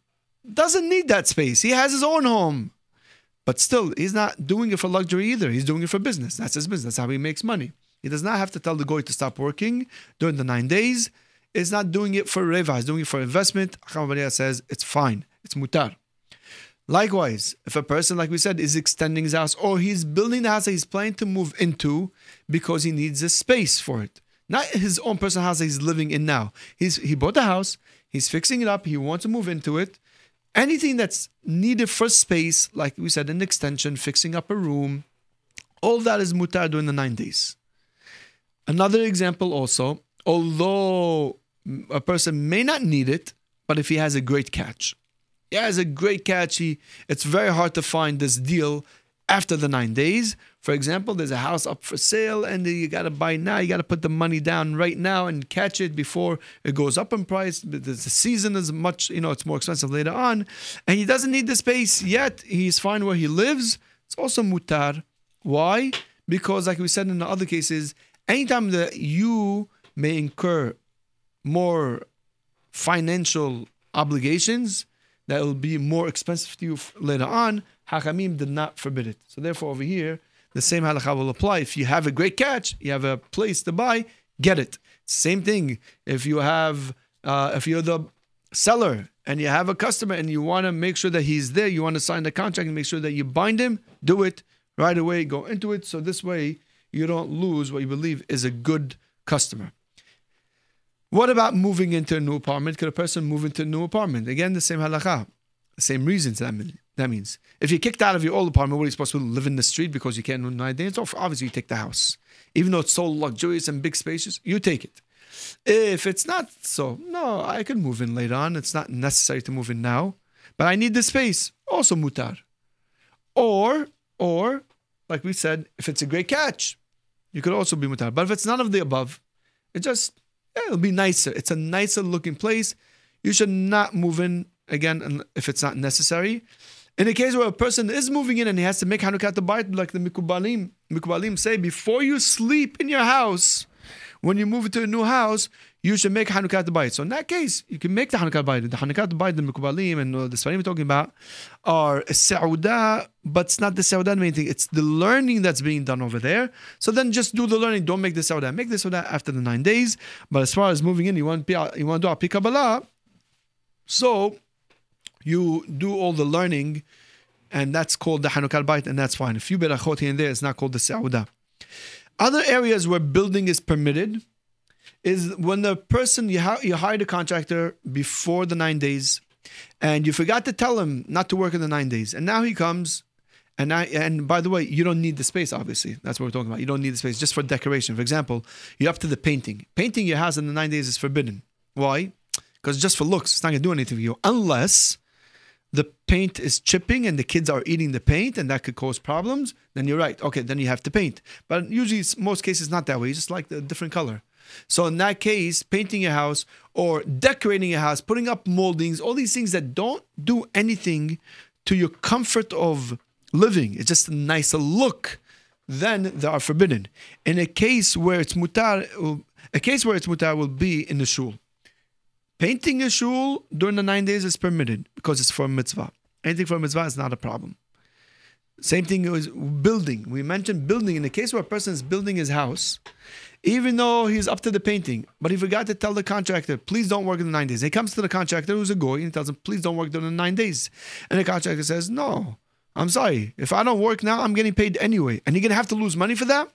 doesn't need that space. He has his own home. But still, he's not doing it for luxury either. He's doing it for business. That's his business. That's how he makes money. He does not have to tell the goy to stop working during the nine days. It's not doing it for reva. It's doing it for investment. Ahmad Bariya says it's fine. It's mutar. Likewise, if a person, like we said, is extending his house, or he's building the house that he's planning to move into because he needs a space for it. Not his own personal house that he's living in now. He's He bought the house, he's fixing it up, he wants to move into it. Anything that's needed for space, like we said, an extension, fixing up a room, all that is mutar during the nine days. Another example also, although a person may not need it, but if he has a great catch. He has a great catch. He, it's very hard to find this deal after the nine days. For example, there's a house up for sale and you got to buy now. You got to put the money down right now and catch it before it goes up in price. The season is much, you know, it's more expensive later on. And he doesn't need the space yet. He's fine where he lives. It's also mutar. Why? Because like we said in the other cases, anytime that you may incur more financial obligations that will be more expensive to you later on, Hakamim did not forbid it. So therefore over here, the same halakha will apply. If you have a great catch, you have a place to buy, get it. Same thing. If you have, uh, if you're the seller and you have a customer and you want to make sure that he's there, you want to sign the contract and make sure that you bind him, do it right away, go into it. So this way you don't lose what you believe is a good customer. What about moving into a new apartment? Could a person move into a new apartment? Again, the same halakha, the same reasons that means. That means if you're kicked out of your old apartment, what are you supposed to live in the street because you can't do nine days off? Obviously, you take the house. Even though it's so luxurious and big spacious, you take it. If it's not so, no, I can move in later on. It's not necessary to move in now. But I need the space. Also mutar. Or, or, like we said, if it's a great catch, you could also be mutar. But if it's none of the above, it just, yeah, it'll be nicer. It's a nicer looking place. You should not move in, again, if it's not necessary. In the case where a person is moving in and he has to make Hanukkah to buy it, like the Mikubalim, Mikubalim say, before you sleep in your house, when you move into a new house, you should make Hanukkah to buy it. So in that case, you can make the Hanukkah to buy it. The Hanukkah to buy it, the Mikubalim, and the Sfaradim we're talking about are Sa'udah, but it's not the Sa'udah main thing. It's the learning that's being done over there. So then just do the learning. Don't make the Sa'udah. Make the Sa'udah after the nine days. But as far as moving in, you want, you want to do a Pikabalah. So you do all the learning, and that's called the Hanukkah Bait, and that's fine. A few berachot here and there, it's not called the Sa'udah. Other areas where building is permitted is when the person, you, ha- you hired a contractor before the nine days, and you forgot to tell him not to work in the nine days. And now he comes, and I, and by the way, you don't need the space, obviously. That's what we're talking about. You don't need the space just for decoration. For example, you're up to the painting. Painting your house in the nine days is forbidden. Why? Because just for looks, it's not going to do anything for you, unless the paint is chipping and the kids are eating the paint and that could cause problems, then you're right. Okay, then you have to paint. But usually, it's, most cases, not that way. You just like the different color. So in that case, painting your house or decorating your house, putting up moldings, all these things that don't do anything to your comfort of living. It's just a nicer look. Then they are forbidden. In a case where it's mutar, a case where it's mutar will be in the shul. Painting a shul during the nine days is permitted because it's for a mitzvah. Anything for a mitzvah is not a problem. Same thing is building. We mentioned building. In the case where a person is building his house, even though he's up to the painting, but he forgot to tell the contractor, please don't work in the nine days. He comes to the contractor who's a goy and he tells him, please don't work during the nine days. And the contractor says, no, I'm sorry. If I don't work now, I'm getting paid anyway. And you're going to have to lose money for that?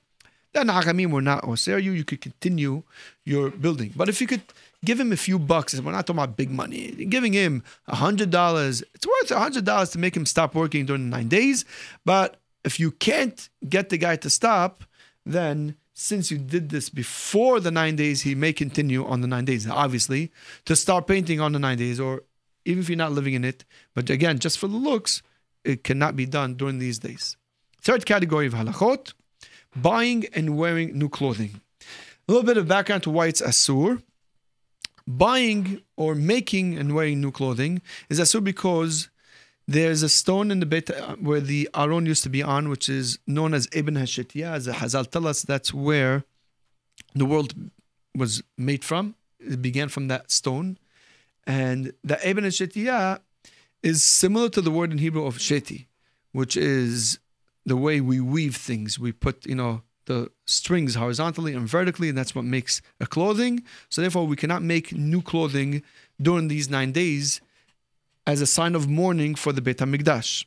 Then Hakamim were not osir you. You could continue your building. But if you could give him a few bucks, we're not talking about big money, giving him one hundred dollars, it's worth one hundred dollars to make him stop working during the nine days. But if you can't get the guy to stop, then since you did this before the nine days, he may continue on the nine days, obviously, to start painting on the nine days, or even if you're not living in it. But again, just for the looks, it cannot be done during these days. Third category of halachot, buying and wearing new clothing. A little bit of background to why it's asur. Buying or making and wearing new clothing is asur because there's a stone in the Beit where the Aron used to be on, which is known as Ibn Hashitiyah. As the Hazal tell us, that's where the world was made from. It began from that stone. And the Ibn Hashitiyah is similar to the word in Hebrew of sheti, which is the way we weave things. We put, you know, the strings horizontally and vertically, and that's what makes a clothing. So therefore, we cannot make new clothing during these nine days as a sign of mourning for the Beit HaMikdash.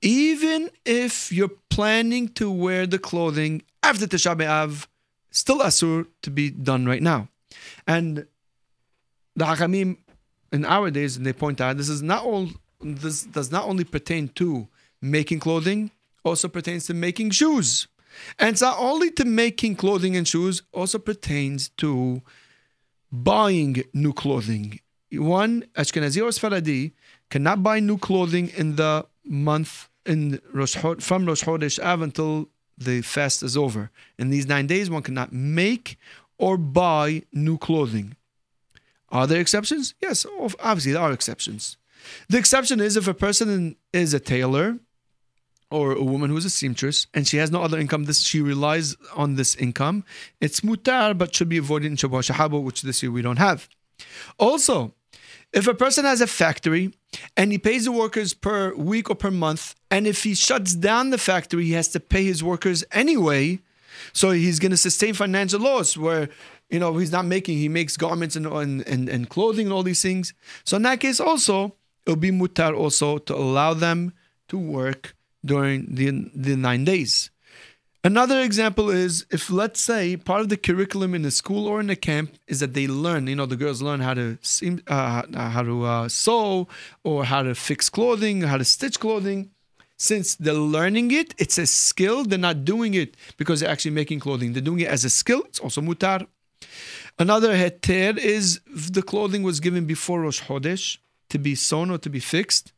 Even if you're planning to wear the clothing after Tisha B'Av, still asur to be done right now. And the Hakamim in our days, and they point out, this is not all. This does not only pertain to making clothing, also pertains to making shoes. And it's not only to making clothing and shoes, also pertains to buying new clothing. One, Ashkenazi or Sfaradi cannot buy new clothing in the month in Rosh Hod- from Rosh Chodesh Av until the fast is over. In these nine days, one cannot make or buy new clothing. Are there exceptions? Yes, obviously there are exceptions. The exception is if a person is a tailor or a woman who's a seamstress and she has no other income, this she relies on this income. It's mutar, but should be avoided in Shavua Shechal Bo, which this year we don't have. Also, if a person has a factory and he pays the workers per week or per month, and if he shuts down the factory, he has to pay his workers anyway, so he's going to sustain financial loss where, you know, he's not making, he makes garments and, and, and clothing and all these things. So in that case also, it will be mutar also to allow them to work during the, the nine days. Another example is if, let's say, part of the curriculum in a school or in a camp is that they learn, you know, the girls learn how to seam, uh, how to uh, sew or how to fix clothing, how to stitch clothing. Since they're learning it, it's a skill. They're not doing it because they're actually making clothing. They're doing it as a skill. It's also mutar. Another heter is if the clothing was given before Rosh Chodesh to be sewn or to be fixed,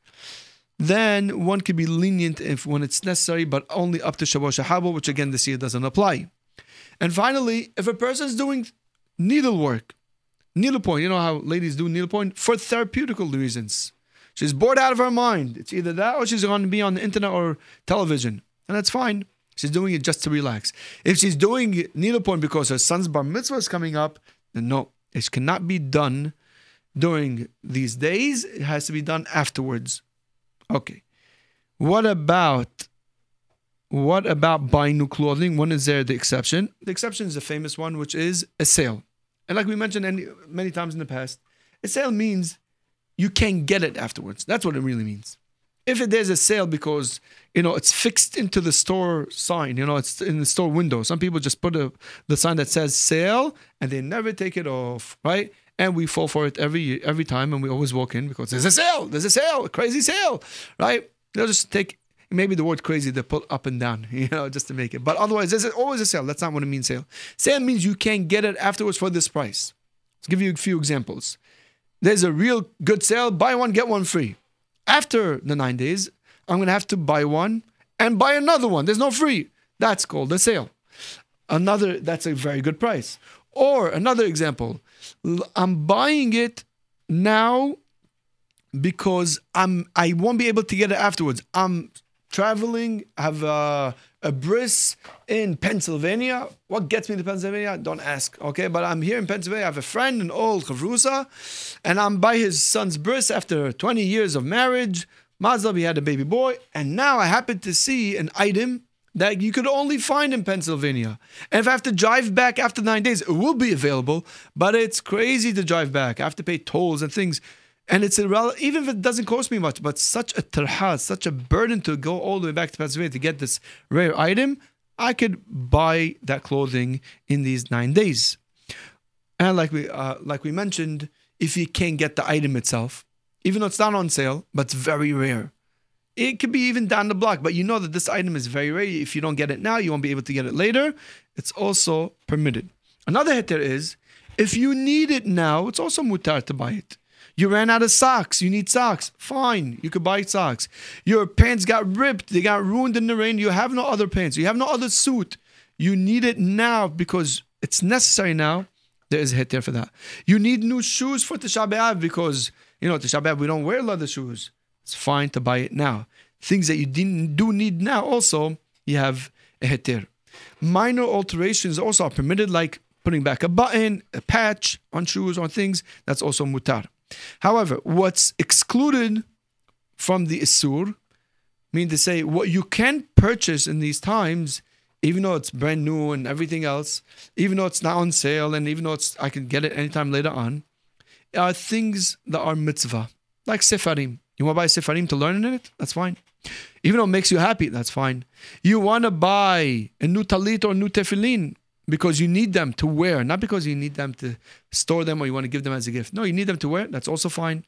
then one can be lenient if when it's necessary, but only up to Shavua Shechal Bo, which again this year doesn't apply. And finally, if a person's doing needlework, needlepoint, you know how ladies do needlepoint for therapeutical reasons. She's bored out of her mind. It's either that or she's going to be on the internet or television. And that's fine. She's doing it just to relax. If she's doing needlepoint because her son's bar mitzvah is coming up, then no, it cannot be done during these days. It has to be done afterwards. Okay, what about what about buying new clothing? When is there the exception? The exception is a famous one, which is a sale. And like we mentioned any, many times in the past, a sale means you can't get it afterwards. That's what it really means. If it, there's a sale because, you know, it's fixed into the store sign, you know, it's in the store window. Some people just put a, the sign that says sale and they never take it off, right? And we fall for it every every time, and we always walk in because there's a sale, there's a sale, a crazy sale, right? They'll just take, maybe the word crazy, they put up and down, you know, just to make it. But otherwise, there's always a sale. That's not what it means, sale. Sale means you can't get it afterwards for this price. Let's give you a few examples. There's a real good sale, buy one, get one free. After the nine days, I'm going to have to buy one and buy another one. There's no free. That's called a sale. Another, that's a very good price. Or another example, I'm buying it now because I'm I won't be able to get it afterwards. I'm traveling, I have a, a bris in Pennsylvania. What gets me to Pennsylvania? Don't ask, okay? But I'm here in Pennsylvania. I have a friend, an old chavrusa, and I'm by his son's bris after twenty years of marriage. Mazal, he had a baby boy, and now I happen to see an item that you could only find in Pennsylvania. And if I have to drive back after nine days, it will be available, but it's crazy to drive back. I have to pay tolls and things. And it's irrelevant, even if it doesn't cost me much, but such a tarha, such a burden to go all the way back to Pennsylvania to get this rare item, I could buy that clothing in these nine days. And like we uh, like we mentioned, if you can't get the item itself, even though it's not on sale, but it's very rare. It could be even down the block, but you know that this item is very rare. If you don't get it now, you won't be able to get it later. It's also permitted. Another heter is, if you need it now, it's also mutar to buy it. You ran out of socks. You need socks. Fine. You could buy socks. Your pants got ripped. They got ruined in the rain. You have no other pants. You have no other suit. You need it now because it's necessary now. There is a heter for that. You need new shoes for Tisha B'Av because, you know, Tisha B'Av, we don't wear leather shoes. It's fine to buy it now. Things that you didn't do need now also, you have a heter. Minor alterations also are permitted, like putting back a button, a patch on shoes, on things. That's also mutar. However, what's excluded from the isur, mean to say what you can purchase in these times, even though it's brand new and everything else, even though it's not on sale and even though it's I can get it anytime later on, are things that are mitzvah. Like Sfaradim. You want to buy Sfaradim to learn in it? That's fine. Even though it makes you happy, that's fine. You want to buy a new talit or new tefillin because you need them to wear, not because you need them to store them or you want to give them as a gift. No, you need them to wear. That's also fine.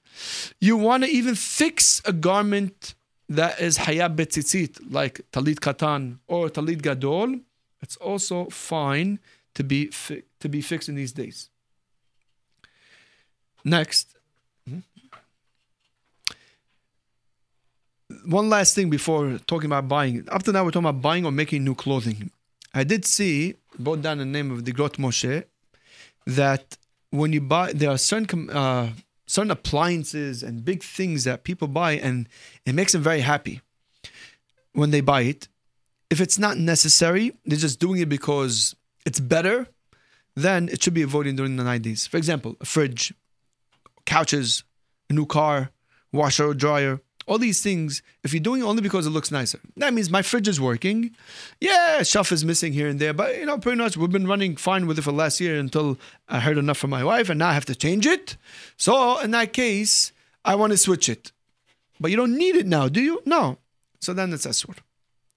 You want to even fix a garment that is hayab betzitzit, like talit katan or talit gadol. It's also fine to be fi- to be fixed in these days. Next. One last thing before talking about buying. Up to now, we're talking about buying or making new clothing. I did see, brought down the name of the Grot Moshe, that when you buy, there are certain uh, certain appliances and big things that people buy, and it makes them very happy when they buy it. If it's not necessary, they're just doing it because it's better, then it should be avoided during the nine days. For example, a fridge, couches, a new car, washer or dryer. All these things, if you're doing it only because it looks nicer, that means my fridge is working. Yeah, shelf is missing here and there, but you know, pretty much we've been running fine with it for last year until I heard enough from my wife and now I have to change it. So in that case, I want to switch it. But you don't need it now, do you? No. So then it's asur.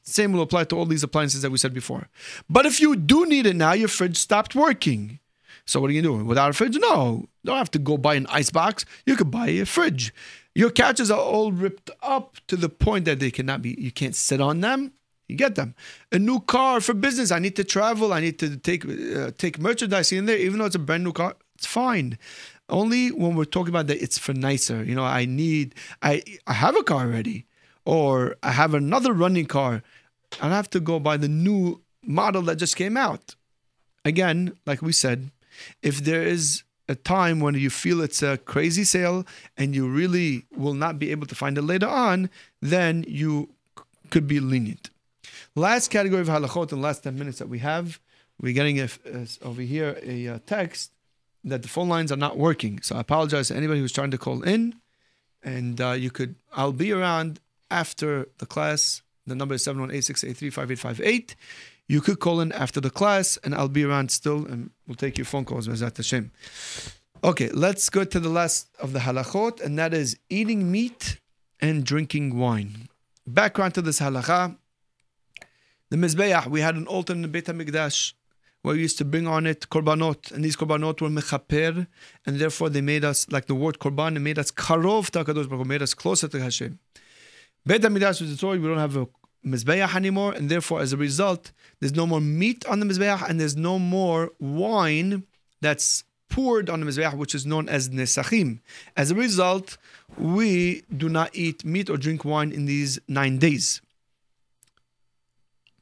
Same will apply to all these appliances that we said before. But if you do need it now, your fridge stopped working. So what are you doing? Without a fridge? No. You don't have to go buy an icebox. You could buy a fridge. Your couches are all ripped up to the point that they cannot be, you can't sit on them. You get them. A new car for business. I need to travel. I need to take uh, take merchandise in there. Even though it's a brand new car, it's fine. Only when we're talking about that it's for nicer. You know, I need, I, I have a car already. Or I have another running car. I have to go buy the new model that just came out. Again, like we said, if there is a time when you feel it's a crazy sale and you really will not be able to find it later on, then you could be lenient. Last category of halachot in the last ten minutes that we have, we're getting a, a, over here a, a text that the phone lines are not working. So I apologize to anybody who's trying to call in. And uh, you could, I'll be around after the class. The number is seven one eight, six eight three, five eight five eight. You could call in after the class, and I'll be around still, and we'll take your phone calls. B'ezrat Hashem. Okay, let's go to the last of the halachot, and that is eating meat and drinking wine. Background to this halakha, the mizbeach, we had an altar in the Beit HaMikdash where we used to bring on it korbanot, and these korbanot were mechaper, and therefore they made us, like the word korban, it made us karov to HaKadosh Baruch Hu, made us closer to Hashem. Beit HaMikdash was destroyed, we don't have a Mizbeach anymore, and therefore as a result there's no more meat on the Mizbeach and there's no more wine that's poured on the Mizbeach, which is known as Nesachim. As a result, we do not eat meat or drink wine in these nine days.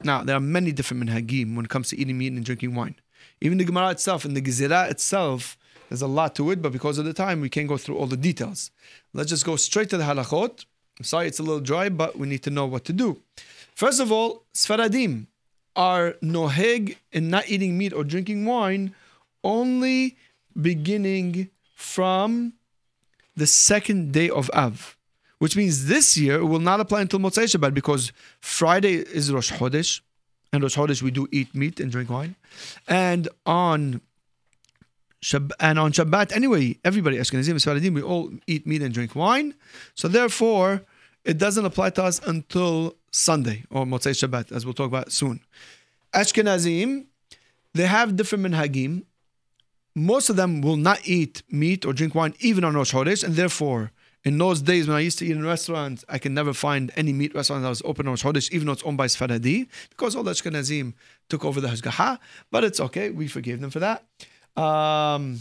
Now, there are many different minhagim when it comes to eating meat and drinking wine. Even the Gemara itself and the Gezerah itself, there's a lot to it, but because of the time we can't go through all the details. Let's just go straight to the halachot. I'm sorry it's a little dry, but we need to know what to do. First of all, Sfaradim are noheg in not eating meat or drinking wine only beginning from the second day of Av, which means this year it will not apply until Motzei Shabbat because Friday is Rosh Chodesh, and Rosh Chodesh we do eat meat and drink wine, and on Shab- and on Shabbat anyway, everybody Ashkenazim and Sfaradim, we all eat meat and drink wine, so therefore it doesn't apply to us until Sunday or Motzei Shabbat, as we'll talk about soon. Ashkenazim, they have different minhagim. Most of them will not eat meat or drink wine even on Rosh Chodesh, and therefore in those days when I used to eat in restaurants, I can never find any meat restaurant that was open on Rosh Chodesh, even though it's owned by Sfaradi, because all the Ashkenazim took over the Hashgaha, but it's okay, we forgave them for that. Um,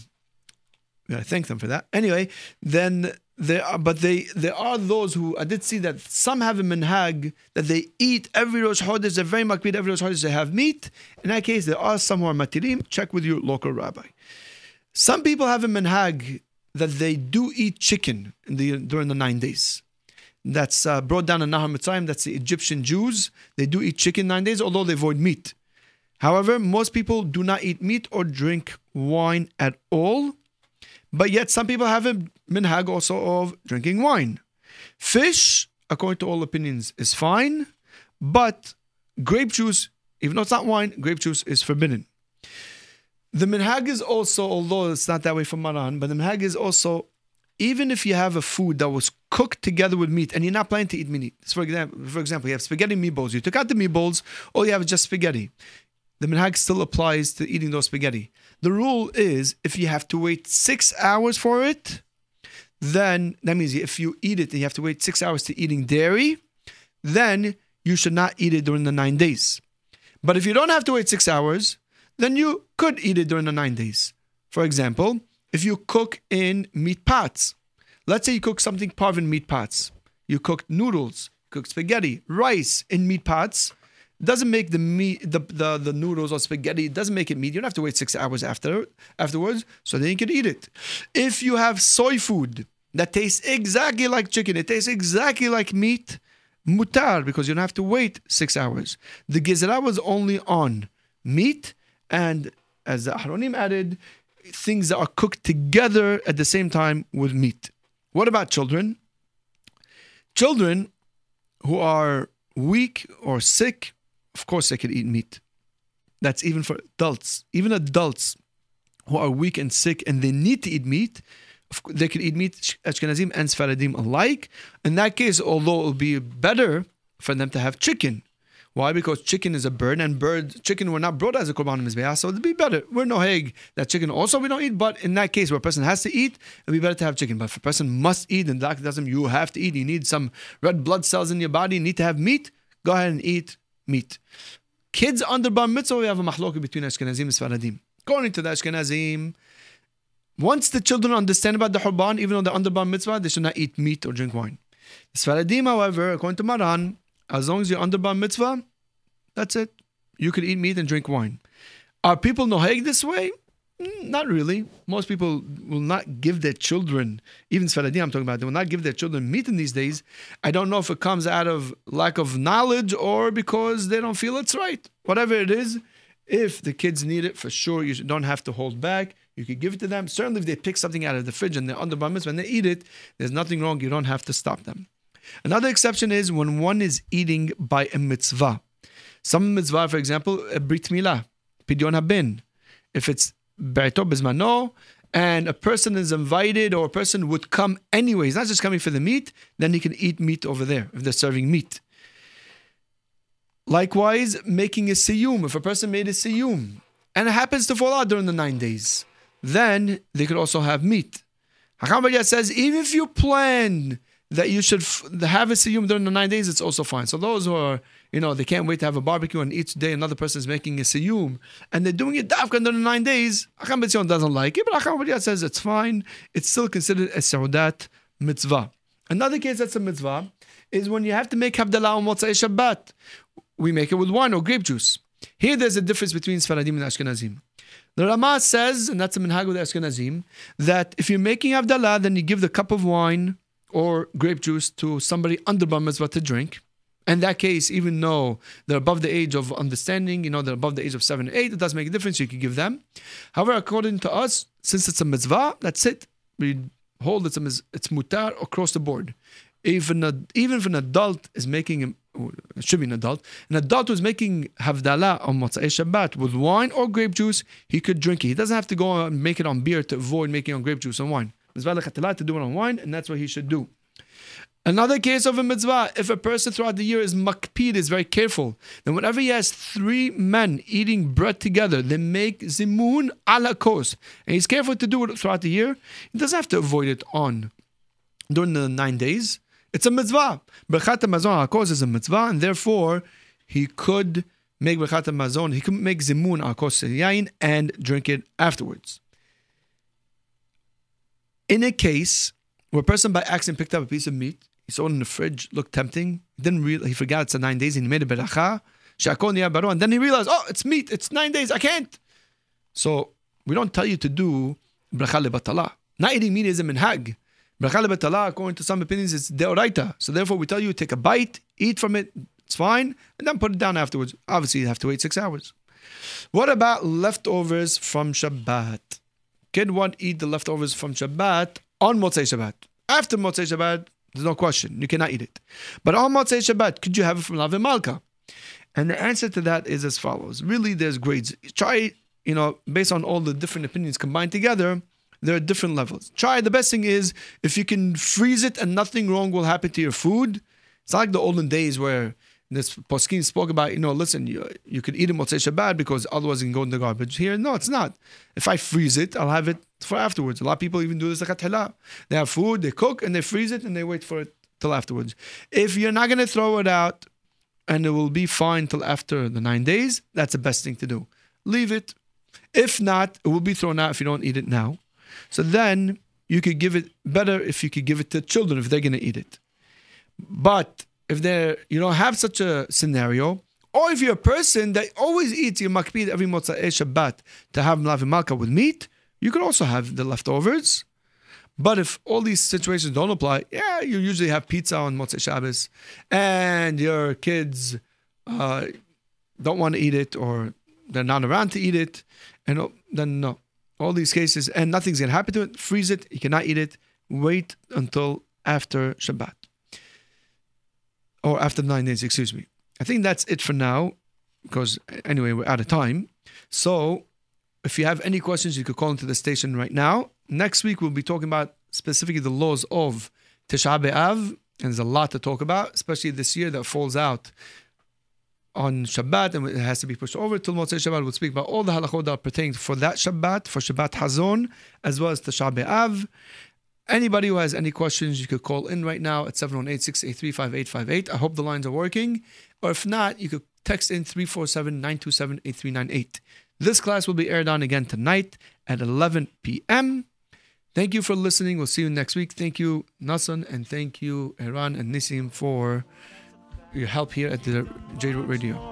yeah, I thank them for that. Anyway, then there are, but they there are those who I did see that some have a minhag that they eat every Rosh Chodesh. They're very makbid every Rosh Chodesh. They have meat. In that case, there are some who are matirim. Check with your local rabbi. Some people have a minhag that they do eat chicken in the, during the nine days. That's uh, brought down in Nahar Mitzrayim. That's the Egyptian Jews. They do eat chicken nine days, although they avoid meat. However, most people do not eat meat or drink wine at all. But yet some people have a minhag also of drinking wine. Fish, according to all opinions, is fine. But grape juice, even though it's not wine, grape juice is forbidden. The minhag is also, although it's not that way for Maran, but the minhag is also even if you have a food that was cooked together with meat and you're not planning to eat meat, for example, for example, you have spaghetti meatballs, you took out the meatballs, or you have just spaghetti, the minhag still applies to eating those spaghetti. The rule is, if you have to wait six hours for it, then that means if you eat it and you have to wait six hours to eating dairy, then you should not eat it during the nine days. But if you don't have to wait six hours, then you could eat it during the nine days. For example, if you cook in meat pots, let's say you cook something parve in meat pots. You cooked noodles, cooked spaghetti, rice in meat pots. It doesn't make the meat, the, the, the noodles or spaghetti, it doesn't make it meat. You don't have to wait six hours after afterwards, so then you can eat it. If you have soy food that tastes exactly like chicken, it tastes exactly like meat, mutar, because you don't have to wait six hours. The gezerah was only on meat, and as the Aharonim added, things that are cooked together at the same time with meat. What about children? Children who are weak or sick, of course they can eat meat. That's even for adults. Even adults who are weak and sick and they need to eat meat, they can eat meat, Ashkenazim and Sfaradim alike. In that case, although it will be better for them to have chicken. Why? Because chicken is a bird, and bird chicken were not brought as a korban mizbeach, so it would be better. We're no heg that chicken also we don't eat, but in that case where a person has to eat, it would be better to have chicken. But if a person must eat, and doctor doesn't, you have to eat, you need some red blood cells in your body, you need to have meat, go ahead and eat meat. Kids under bar mitzvah, we have a mahloka between Ashkenazim and Sfaradim. According to the Ashkenazim, once the children understand about the Hurban, even though they're under bar mitzvah, they should not eat meat or drink wine. The Sfaradim, however, according to Maran, as long as you're under bar mitzvah, that's it. You could eat meat and drink wine. Are people noheg this way? Not really. Most people will not give their children, even Sfaradim I'm talking about, they will not give their children meat in these days. I don't know if it comes out of lack of knowledge or because they don't feel it's right. Whatever it is, if the kids need it, for sure, you don't have to hold back. You could give it to them. Certainly if they pick something out of the fridge and they're under bar mitzvah and they eat it, there's nothing wrong. You don't have to stop them. Another exception is when one is eating by a mitzvah. Some mitzvah, for example, a brit milah, pidyon haben. If it's be'ito bezmano, and a person is invited or a person would come anyway, he's not just coming for the meat, then he can eat meat over there if they're serving meat. Likewise, making a siyum. If a person made a siyum and it happens to fall out during the nine days, then they could also have meat. Hakam B'Yad says, even if you plan that you should f- have a siyum during the nine days, it's also fine. So those who are, you know, they can't wait to have a barbecue and each day another person is making a siyum and they're doing it dafka during the nine days, Hakam B'Tzion doesn't like it, but Hakam B'Yad says it's fine. It's still considered a seudat mitzvah. Another case that's a mitzvah is when you have to make Havdalah on Motzei Shabbat. We make it with wine or grape juice. Here there's a difference between Sfaradim and Ashkenazim. The Ramah says, and that's a minhag with Ashkenazim, that if you're making Havdalah, then you give the cup of wine or grape juice to somebody under bar mitzvah to drink. In that case, even though they're above the age of understanding, you know, they're above the age of seven or eight, it does make a difference, you can give them. However, according to us, since it's a mitzvah, that's it. We hold it's a miz- it's mutar across the board. Even, a, even if an adult is making a It should be an adult. An adult who's making Havdalah on Motzei Shabbat with wine or grape juice, he could drink it. He doesn't have to go and make it on beer to avoid making it on grape juice and wine. Mitzvah l'chatilah to do it on wine, and that's what he should do. Another case of a mitzvah, if a person throughout the year is makpid, is very careful, then whenever he has three men eating bread together, they make zimun halakos. And he's careful to do it throughout the year. He doesn't have to avoid it on during the nine days. It's a mitzvah. Berchat Hamazon HaKos is a mitzvah, and therefore he could make Berchat Hamazon, he could make Zimun HaKos Yain and drink it afterwards. In a case where a person by accident picked up a piece of meat, he saw it in the fridge, looked tempting, didn't realize, he forgot it's a nine days, and he made a beracha, and then he realized, oh, it's meat, it's nine days, I can't. So we don't tell you to do Bracha Lebatalah. Not eating meat is a minhag. Bracha lebatala, according to some opinions, it's deoraita. So therefore, we tell you, take a bite, eat from it, it's fine, and then put it down afterwards. Obviously, you have to wait six hours. What about leftovers from Shabbat? Can one eat the leftovers from Shabbat on Motzei Shabbat? After Motzei Shabbat, there's no question. You cannot eat it. But on Motzei Shabbat, could you have it from Lav and Malka? And the answer to that is as follows. Really, there's grades. Try, you know, based on all the different opinions combined together, There are different levels. Try, the best thing is, if you can freeze it and nothing wrong will happen to your food. It's not like the olden days where this poskim spoke about, you know, listen, you, you could eat it Motzei Shabbat because otherwise it can go in the garbage. Here, no, it's not. If I freeze it, I'll have it for afterwards. A lot of people even do this like hatala. They have food, they cook, and they freeze it, and they wait for it till afterwards. If you're not going to throw it out, and it will be fine till after the nine days, that's the best thing to do. Leave it. If not, it will be thrown out if you don't eat it now. So then you could give it better if you could give it to children if they're going to eat it. But if they're, you don't have such a scenario, or if you're a person that always eats your makpid every Motzei Shabbat to have Mlavi Malka with meat, you could also have the leftovers. But if all these situations don't apply, yeah, you usually have pizza on Motzei Shabbos, and your kids uh, don't want to eat it, or they're not around to eat it, and then no. All these cases, and nothing's going to happen to it, freeze it, you cannot eat it, wait until after Shabbat. Or after nine days, excuse me. I think that's it for now, because anyway, we're out of time. So, if you have any questions, you could call into the station right now. Next week, we'll be talking about specifically the laws of Tisha B'Av, and there's a lot to talk about, especially this year that falls out on Shabbat, and it has to be pushed over till Motzei Shabbat. We'll speak about all the halachot that pertain for that Shabbat, for Shabbat Hazon, as well as Tisha B'Av. Anybody who has any questions, you could call in right now at seven one eight, six eight three, five eight five eight. I hope the lines are working. Or if not, you could text in three four seven, nine two seven, eight three nine eight. This class will be aired on again tonight at eleven p.m. Thank you for listening. We'll see you next week. Thank you, Nassan, and thank you, Iran and Nisim, for your help here at the J-Root Radio.